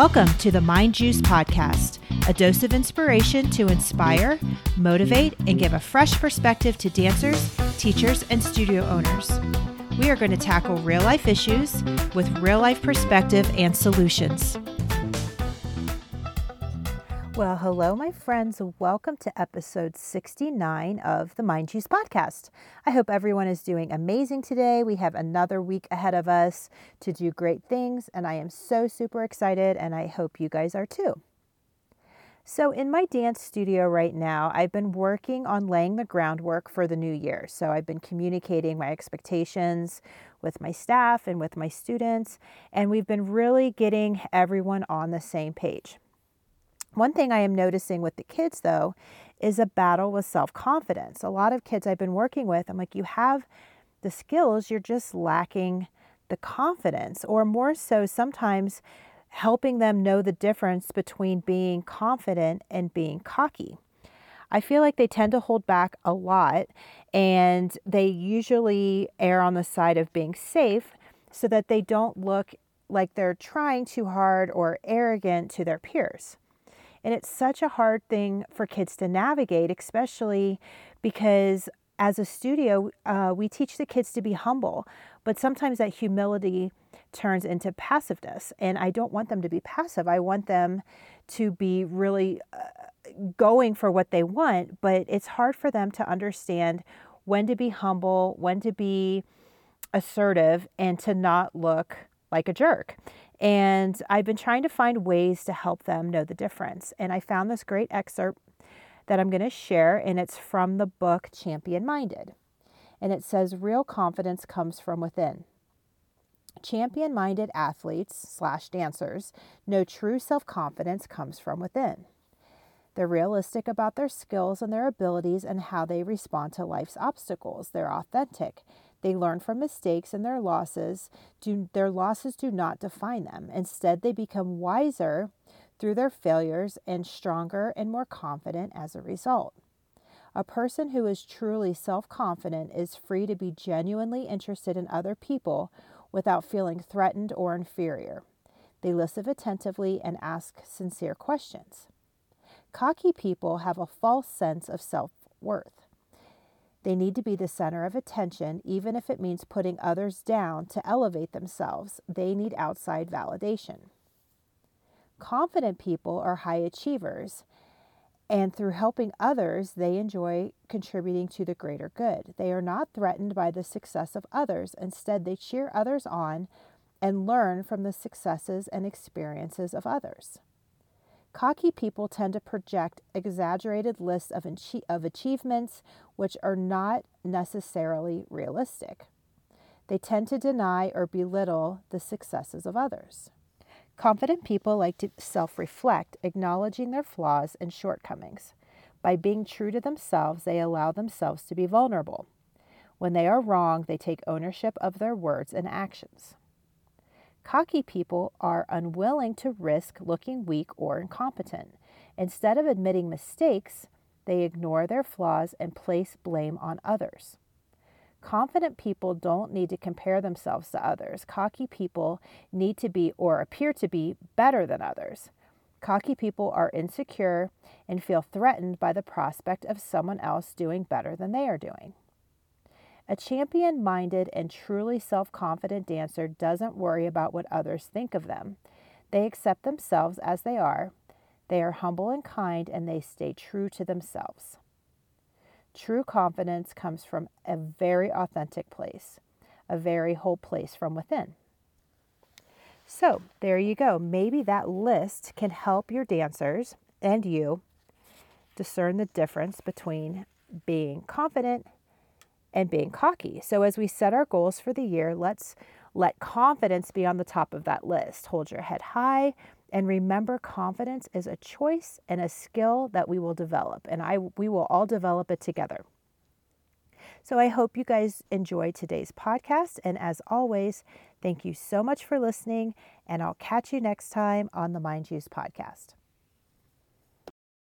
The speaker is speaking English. Welcome to the Mind Juice Podcast, a dose of inspiration to inspire, motivate, and give a fresh perspective to dancers, teachers, and studio owners. We are going to tackle real-life issues with real-life perspective and solutions. Well, hello, my friends. Welcome to episode 69 of the Mind Juice Podcast. I hope everyone is doing amazing today. We have another week ahead of us to do great things, and I am so super excited, and I hope you guys are too. So in my dance studio right now, I've been working on laying the groundwork for the new year. So I've been communicating my expectations with my staff and with my students, and we've been really getting everyone on the same page. One thing I am noticing with the kids, though, is a battle with self-confidence. A lot of kids I've been working with, I'm like, you have the skills, you're just lacking the confidence, or more so sometimes helping them know the difference between being confident and being cocky. I feel like they tend to hold back a lot, and they usually err on the side of being safe so that they don't look like they're trying too hard or arrogant to their peers. And it's such a hard thing for kids to navigate, especially because as a studio, we teach the kids to be humble, but sometimes that humility turns into passiveness. And I don't want them to be passive. I want them to be really going for what they want, but it's hard for them to understand when to be humble, when to be assertive, and to not look like a jerk. And I've been trying to find ways to help them know the difference. And I found this great excerpt that I'm going to share, and it's from the book Champion Minded. And it says, real confidence comes from within. Champion-minded athletes/dancers know true self-confidence comes from within. They're realistic about their skills and their abilities and how they respond to life's obstacles. They're authentic. They learn from mistakes, and their losses do not define them. Instead, they become wiser through their failures and stronger and more confident as a result. A person who is truly self-confident is free to be genuinely interested in other people without feeling threatened or inferior. They listen attentively and ask sincere questions. Cocky people have a false sense of self-worth. They need to be the center of attention, even if it means putting others down to elevate themselves. They need outside validation. Confident people are high achievers, and through helping others, they enjoy contributing to the greater good. They are not threatened by the success of others. Instead, they cheer others on and learn from the successes and experiences of others. Cocky people tend to project exaggerated lists of achievements which are not necessarily realistic. They tend to deny or belittle the successes of others. Confident people like to self-reflect, acknowledging their flaws and shortcomings. By being true to themselves, they allow themselves to be vulnerable. When they are wrong, they take ownership of their words and actions. Cocky people are unwilling to risk looking weak or incompetent. Instead of admitting mistakes, they ignore their flaws and place blame on others. Confident people don't need to compare themselves to others. Cocky people need to be or appear to be better than others. Cocky people are insecure and feel threatened by the prospect of someone else doing better than they are doing. A champion-minded and truly self-confident dancer doesn't worry about what others think of them. They accept themselves as they are. They are humble and kind, and they stay true to themselves. True confidence comes from a very authentic place, a very whole place from within. So there you go. Maybe that list can help your dancers and you discern the difference between being confident and being cocky. So as we set our goals for the year, let's let confidence be on the top of that list. Hold your head high, and remember, confidence is a choice and a skill that we will develop, and we will all develop it together. So I hope you guys enjoyed today's podcast, and as always, thank you so much for listening, and I'll catch you next time on the Mind Juice Podcast.